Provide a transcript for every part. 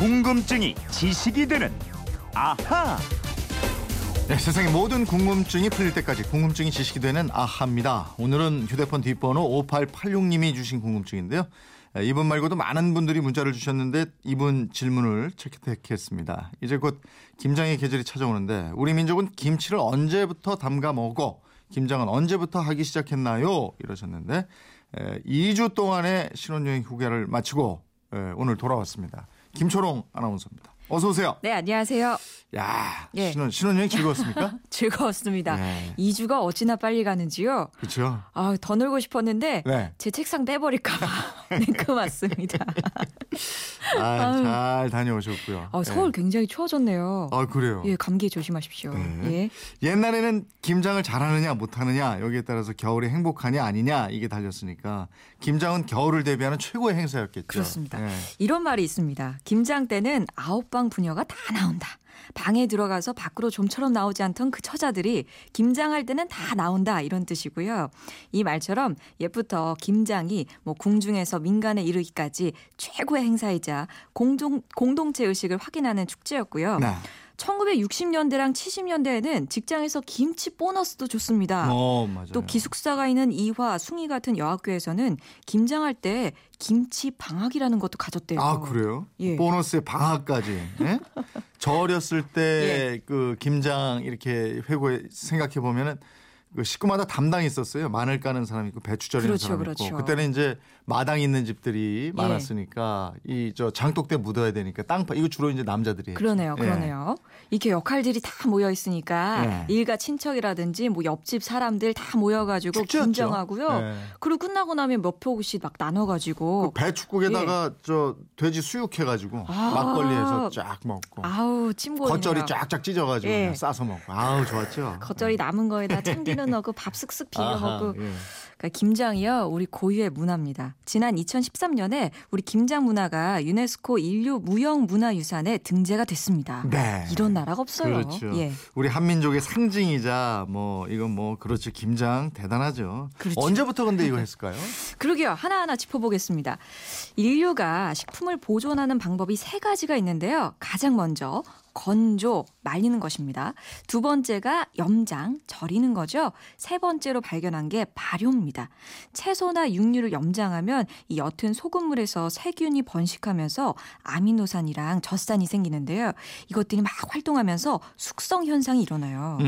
궁금증이 지식이 되는 아하. 네, 세상의 모든 궁금증이 풀릴 때까지 궁금증이 지식이 되는 아하입니다. 오늘은 휴대폰 뒷번호 5886님이 주신 궁금증인데요. 이분 말고도 많은 분들이 문자를 주셨는데 이분 질문을 채택했습니다. 이제 곧 김장의 계절이 찾아오는데 우리 민족은 김치를 언제부터 담가 먹어? 김장은 언제부터 하기 시작했나요? 이러셨는데 2주 동안의 신혼여행 휴가를 마치고 오늘 돌아왔습니다. 김초롱 아나운서입니다. 어서 오세요. 네, 안녕하세요. 야, 예. 신혼여행 즐거웠습니까? 즐거웠습니다. 네. 2주가 어찌나 빨리 가는지요. 그렇죠. 아, 더 놀고 싶었는데 네. 제 책상 떼버릴까 봐 냉큼 왔습니다. 아, 잘 다녀오셨고요. 아, 서울 네. 굉장히 추워졌네요. 아, 그래요? 예, 감기 조심하십시오. 네. 예. 옛날에는 김장을 잘하느냐 못하느냐 여기에 따라서 겨울이 행복하냐 아니냐 이게 달렸으니까 김장은 겨울을 대비하는 최고의 행사였겠죠. 그렇습니다. 예. 이런 말이 있습니다. 김장 때는 9방 부녀가 다 나온다. 방에 들어가서 밖으로 좀처럼 나오지 않던 그 처자들이 김장할 때는 다 나온다 이런 뜻이고요. 이 말처럼 옛부터 김장이 뭐 궁중에서 민간에 이르기까지 최고의 행사이자 공동체 의식을 확인하는 축제였고요. 네. 1960년대랑 70년대에는 직장에서 김치 보너스도 줬습니다. 맞아요. 또 기숙사가 있는 이화, 숭이 같은 여학교에서는 김장할 때 김치 방학이라는 것도 가졌대요. 아, 그래요? 예. 보너스에 방학까지. 예? 저 어렸을 때 그 예. 김장 이렇게 회고에 생각해보면은 그 식구마다 담당이 있었어요. 마늘 까는 사람 있고 배추 절이는 그렇죠, 사람 있고. 그렇죠. 그때는 이제 마당 있는 집들이 예. 많았으니까 이 저 장독대 묻어야 되니까 땅파 이거 주로 이제 남자들이. 그러네요, 예. 그러네요. 이렇게 역할들이 다 모여 있으니까 예. 일가 친척이라든지 뭐 옆집 사람들 다 모여가지고 축제였죠. 김장하고요. 예. 그리고 끝나고 나면 몇 포씩 막 나눠가지고. 그 배추국에다가 예. 저 돼지 수육해가지고 아~ 막걸리에서 쫙 먹고. 아우 침 고이네요. 겉절이 쫙쫙 찢어가지고 예. 싸서 먹고. 아우 좋았죠. 겉절이 남은 거에다 참기름. 넣고 밥 쓱쓱 비벼먹고 예. 그러니까 김장이요 우리 고유의 문화입니다. 지난 2013년에 우리 김장 문화가 유네스코 인류 무형문화유산에 등재가 됐습니다. 네. 이런 나라가 없어요. 그렇죠. 예. 우리 한민족의 상징이자 뭐 이건 뭐 그렇죠. 김장 대단하죠. 그렇죠. 언제부터 근데 이거 했을까요? 그러게요. 하나하나 짚어보겠습니다. 인류가 식품을 보존하는 방법이 세 가지가 있는데요. 가장 먼저 건조, 말리는 것입니다. 두 번째가 염장, 절이는 거죠. 세 번째로 발견한 게 발효입니다. 채소나 육류를 염장하면 이 옅은 소금물에서 세균이 번식하면서 아미노산이랑 젖산이 생기는데요. 이것들이 막 활동하면서 숙성 현상이 일어나요.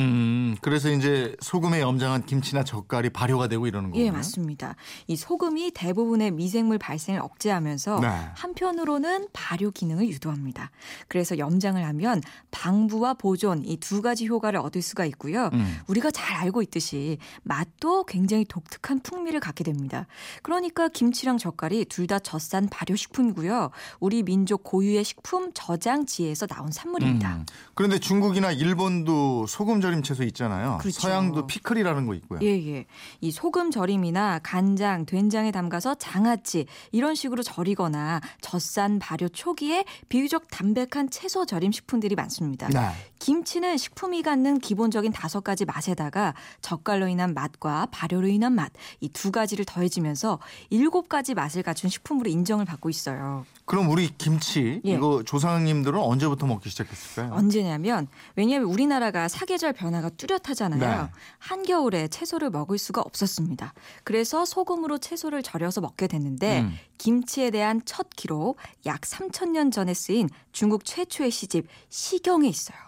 그래서 이제 소금에 염장한 김치나 젓갈이 발효가 되고 이러는 거예요. 예, 맞습니다. 이 소금이 대부분의 미생물 발생을 억제하면서 네. 한편으로는 발효 기능을 유도합니다. 그래서 염장을 하면 방부와 보존 이 두 가지 효과를 얻을 수가 있고요. 우리가 잘 알고 있듯이 맛도 굉장히 독특한 풍미를 갖게 됩니다. 그러니까 김치랑 젓갈이 둘 다 젖산 발효식품이고요. 우리 민족 고유의 식품 저장지에서 나온 산물입니다. 그런데 중국이나 일본도 소금 절임 채소 있잖아요. 그렇죠. 서양도 피클이라는 거 있고요. 예예. 이 소금 절임이나 간장, 된장에 담가서 장아찌 이런 식으로 절이거나 젖산 발효 초기에 비교적 담백한 채소 절임 식품 들이 많습니다. 네. 김치는 식품이 갖는 기본적인 5가지 맛에다가 젓갈로 인한 맛과 발효로 인한 맛 이 두 가지를 더해지면서 7가지 맛을 갖춘 식품으로 인정을 받고 있어요. 그럼 우리 김치 예. 이거 조상님들은 언제부터 먹기 시작했을까요? 언제냐면 왜냐하면 우리나라가 사계절 변화가 뚜렷하잖아요. 네. 한겨울에 채소를 먹을 수가 없었습니다. 그래서 소금으로 채소를 절여서 먹게 됐는데 김치에 대한 첫 기록 약 3,000년 전에 쓰인 중국 최초의 시집 시경에 있어요.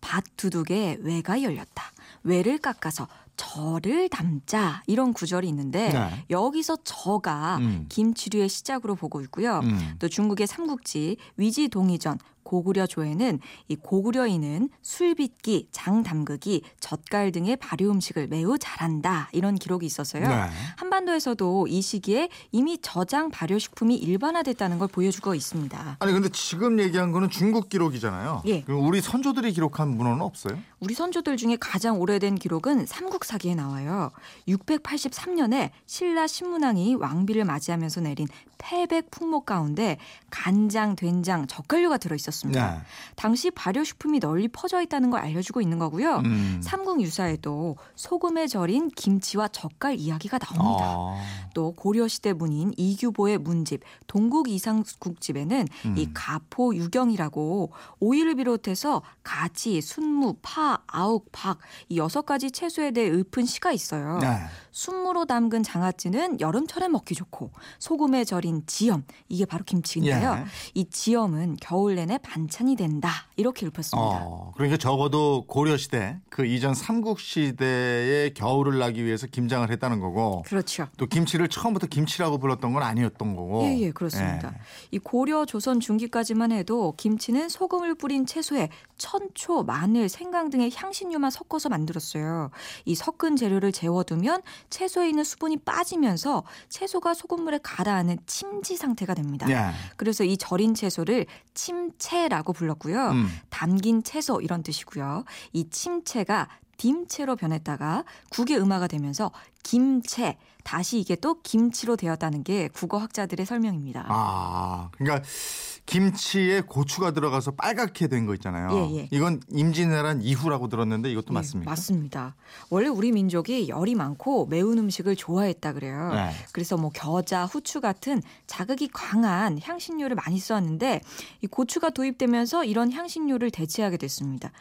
밭 두둑에 외가 열렸다. 외를 깎아서 저를 담자 이런 구절이 있는데 네. 여기서 저가 김치류의 시작으로 보고 있고요. 또 중국의 삼국지 위지 동이전 고구려 조에는 이 고구려인은 술빚기, 장담그기, 젓갈 등의 발효 음식을 매우 잘한다 이런 기록이 있어서요. 네. 한반도에서도 이 시기에 이미 저장 발효식품이 일반화됐다는 걸 보여주고 있습니다. 아니 근데 지금 얘기한 거는 중국 기록이잖아요. 예. 그럼 우리 선조들이 기록한 문헌은 없어요? 우리 선조들 중에 가장 오래된 기록은 삼국사기에 나와요. 683년에 신라 신문왕이 왕비를 맞이하면서 내린 태백 품목 가운데 간장, 된장, 젓갈류가 들어있었어요. 만들었습니다. 네. 당시 발효식품이 널리 퍼져 있다는 걸 알려주고 있는 거고요. 삼국유사에도 소금에 절인 김치와 젓갈 이야기가 나옵니다. 또 고려시대 문인 이규보의 문집 동국이상국집에는 이 가포 유경이라고 오이를 비롯해서 가지, 순무, 파, 아욱, 박 이 6가지 채소에 대해 읊은 시가 있어요. 네. 순무로 담근 장아찌는 여름철에 먹기 좋고 소금에 절인 지염, 이게 바로 김치인데요. 예. 이 지염은 겨울 내내 반찬이 된다. 이렇게 읊었습니다. 그러니까 적어도 고려시대, 그 이전 삼국시대의 겨울을 나기 위해서 김장을 했다는 거고. 그렇죠. 또 김치를 처음부터 김치라고 불렀던 건 아니었던 거고. 예, 그렇습니다. 예. 이 고려 조선 중기까지만 해도 김치는 소금을 뿌린 채소에 천초, 마늘, 생강 등의 향신료만 섞어서 만들었어요. 이 섞은 재료를 재워두면 채소에 있는 수분이 빠지면서 채소가 소금물에 가라앉는 침지 상태가 됩니다. 예. 그래서 이 절인 채소를 침채라고 불렀고요. 담긴 채소 이런 뜻이고요. 이 침채가 딤채로 변했다가 국의 음화가 되면서 김채, 다시 이게 또 김치로 되었다는 게 국어학자들의 설명입니다. 그러니까 김치에 고추가 들어가서 빨갛게 된 거 있잖아요. 예, 예. 이건 임진왜란 이후라고 들었는데 이것도 맞습니까? 맞습니다. 원래 우리 민족이 열이 많고 매운 음식을 좋아했다 그래요. 네. 그래서 뭐 겨자, 후추 같은 자극이 강한 향신료를 많이 썼는데 이 고추가 도입되면서 이런 향신료를 대체하게 됐습니다.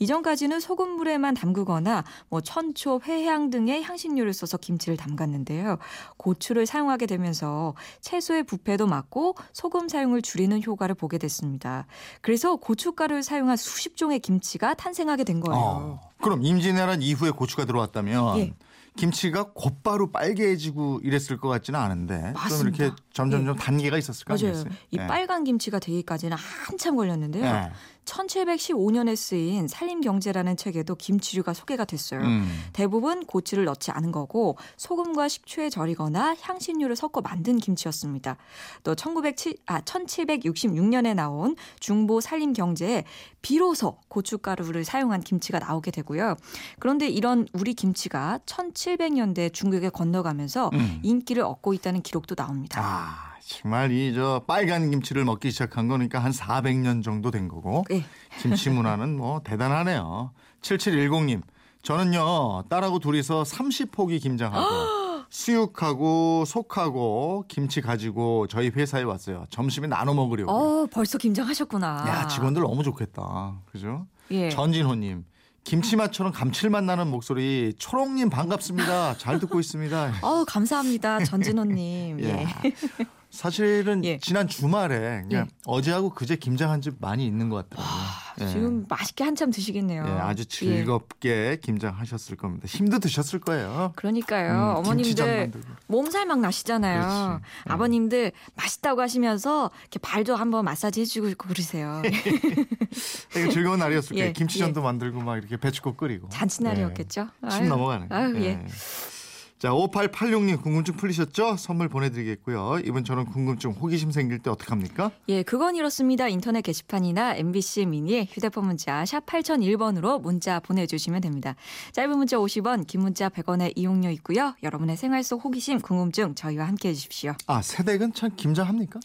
이전까지는 소금물에만 담그거나 뭐 천초, 회향 등의 향신료를 써서 김치를 담갔는데요. 고추를 사용하게 되면서 채소의 부패도 막고 소금 사용을 줄이는 효과를 보게 됐습니다. 그래서 고춧가루를 사용한 수십 종의 김치가 탄생하게 된 거예요. 그럼 임진왜란 이후에 고추가 들어왔다면 예. 김치가 곧바로 빨개지고 이랬을 것 같지는 않은데 맞습니다. 좀 이렇게 점점 예. 단계가 있었을까 맞아요. 이 예. 빨간 김치가 되기까지는 한참 걸렸는데요. 예. 1715년에 쓰인 살림경제라는 책에도 김치류가 소개가 됐어요. 대부분 고추를 넣지 않은 거고 소금과 식초에 절이거나 향신료를 섞어 만든 김치였습니다. 또 1766년에 나온 중보 살림경제에 비로소 고춧가루를 사용한 김치가 나오게 되고요. 그런데 이런 우리 김치가 1700년대 중국에 건너가면서 인기를 얻고 있다는 기록도 나옵니다. 정말 이 저 빨간 김치를 먹기 시작한 거니까 한 400년 정도 된 거고 예. 김치 문화는 뭐 대단하네요. 7710님, 저는요 딸하고 둘이서 30포기 김장하고 수육하고 속하고 김치 가지고 저희 회사에 왔어요. 점심에 나눠 먹으려고. 벌써 김장하셨구나. 야, 직원들 너무 좋겠다. 그죠? 예. 전진호님, 김치맛처럼 감칠맛 나는 목소리 초롱님 반갑습니다. 잘 듣고 있습니다. 감사합니다. 전진호님. 예. 사실은 예. 지난 주말에 그냥 예. 어제하고 그제 김장한 집 많이 있는 것 같더라고요. 지금 예. 맛있게 한참 드시겠네요. 예, 아주 즐겁게 예. 김장하셨을 겁니다. 힘도 드셨을 거예요. 그러니까요. 어머님들 몸살 막 나시잖아요. 예. 아버님들 맛있다고 하시면서 이렇게 발도 한번 마사지 해주고 그러세요. 되게 즐거운 날이었을 거예요. 예. 김치전도 예. 만들고 막 이렇게 배추국 끓이고. 잔칫날이었겠죠. 예. 침 넘어가는 거예요. 예. 자, 5886님 궁금증 풀리셨죠? 선물 보내드리겠고요. 이번처럼 궁금증, 호기심 생길 때 어떡합니까? 예, 그건 이렇습니다. 인터넷 게시판이나 MBC 미니 휴대폰 문자 샵 8001번으로 문자 보내주시면 됩니다. 짧은 문자 50원, 긴 문자 100원의 이용료 있고요. 여러분의 생활 속 호기심, 궁금증 저희와 함께해 주십시오. 세댁은 참 김장합니까?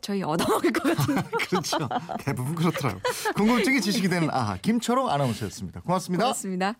저희 얻어먹을 것 같은데. 그렇죠. 대부분 그렇더라고요. 궁금증이 지식이 되는 김초롱 아나운서였습니다. 고맙습니다. 고맙습니다.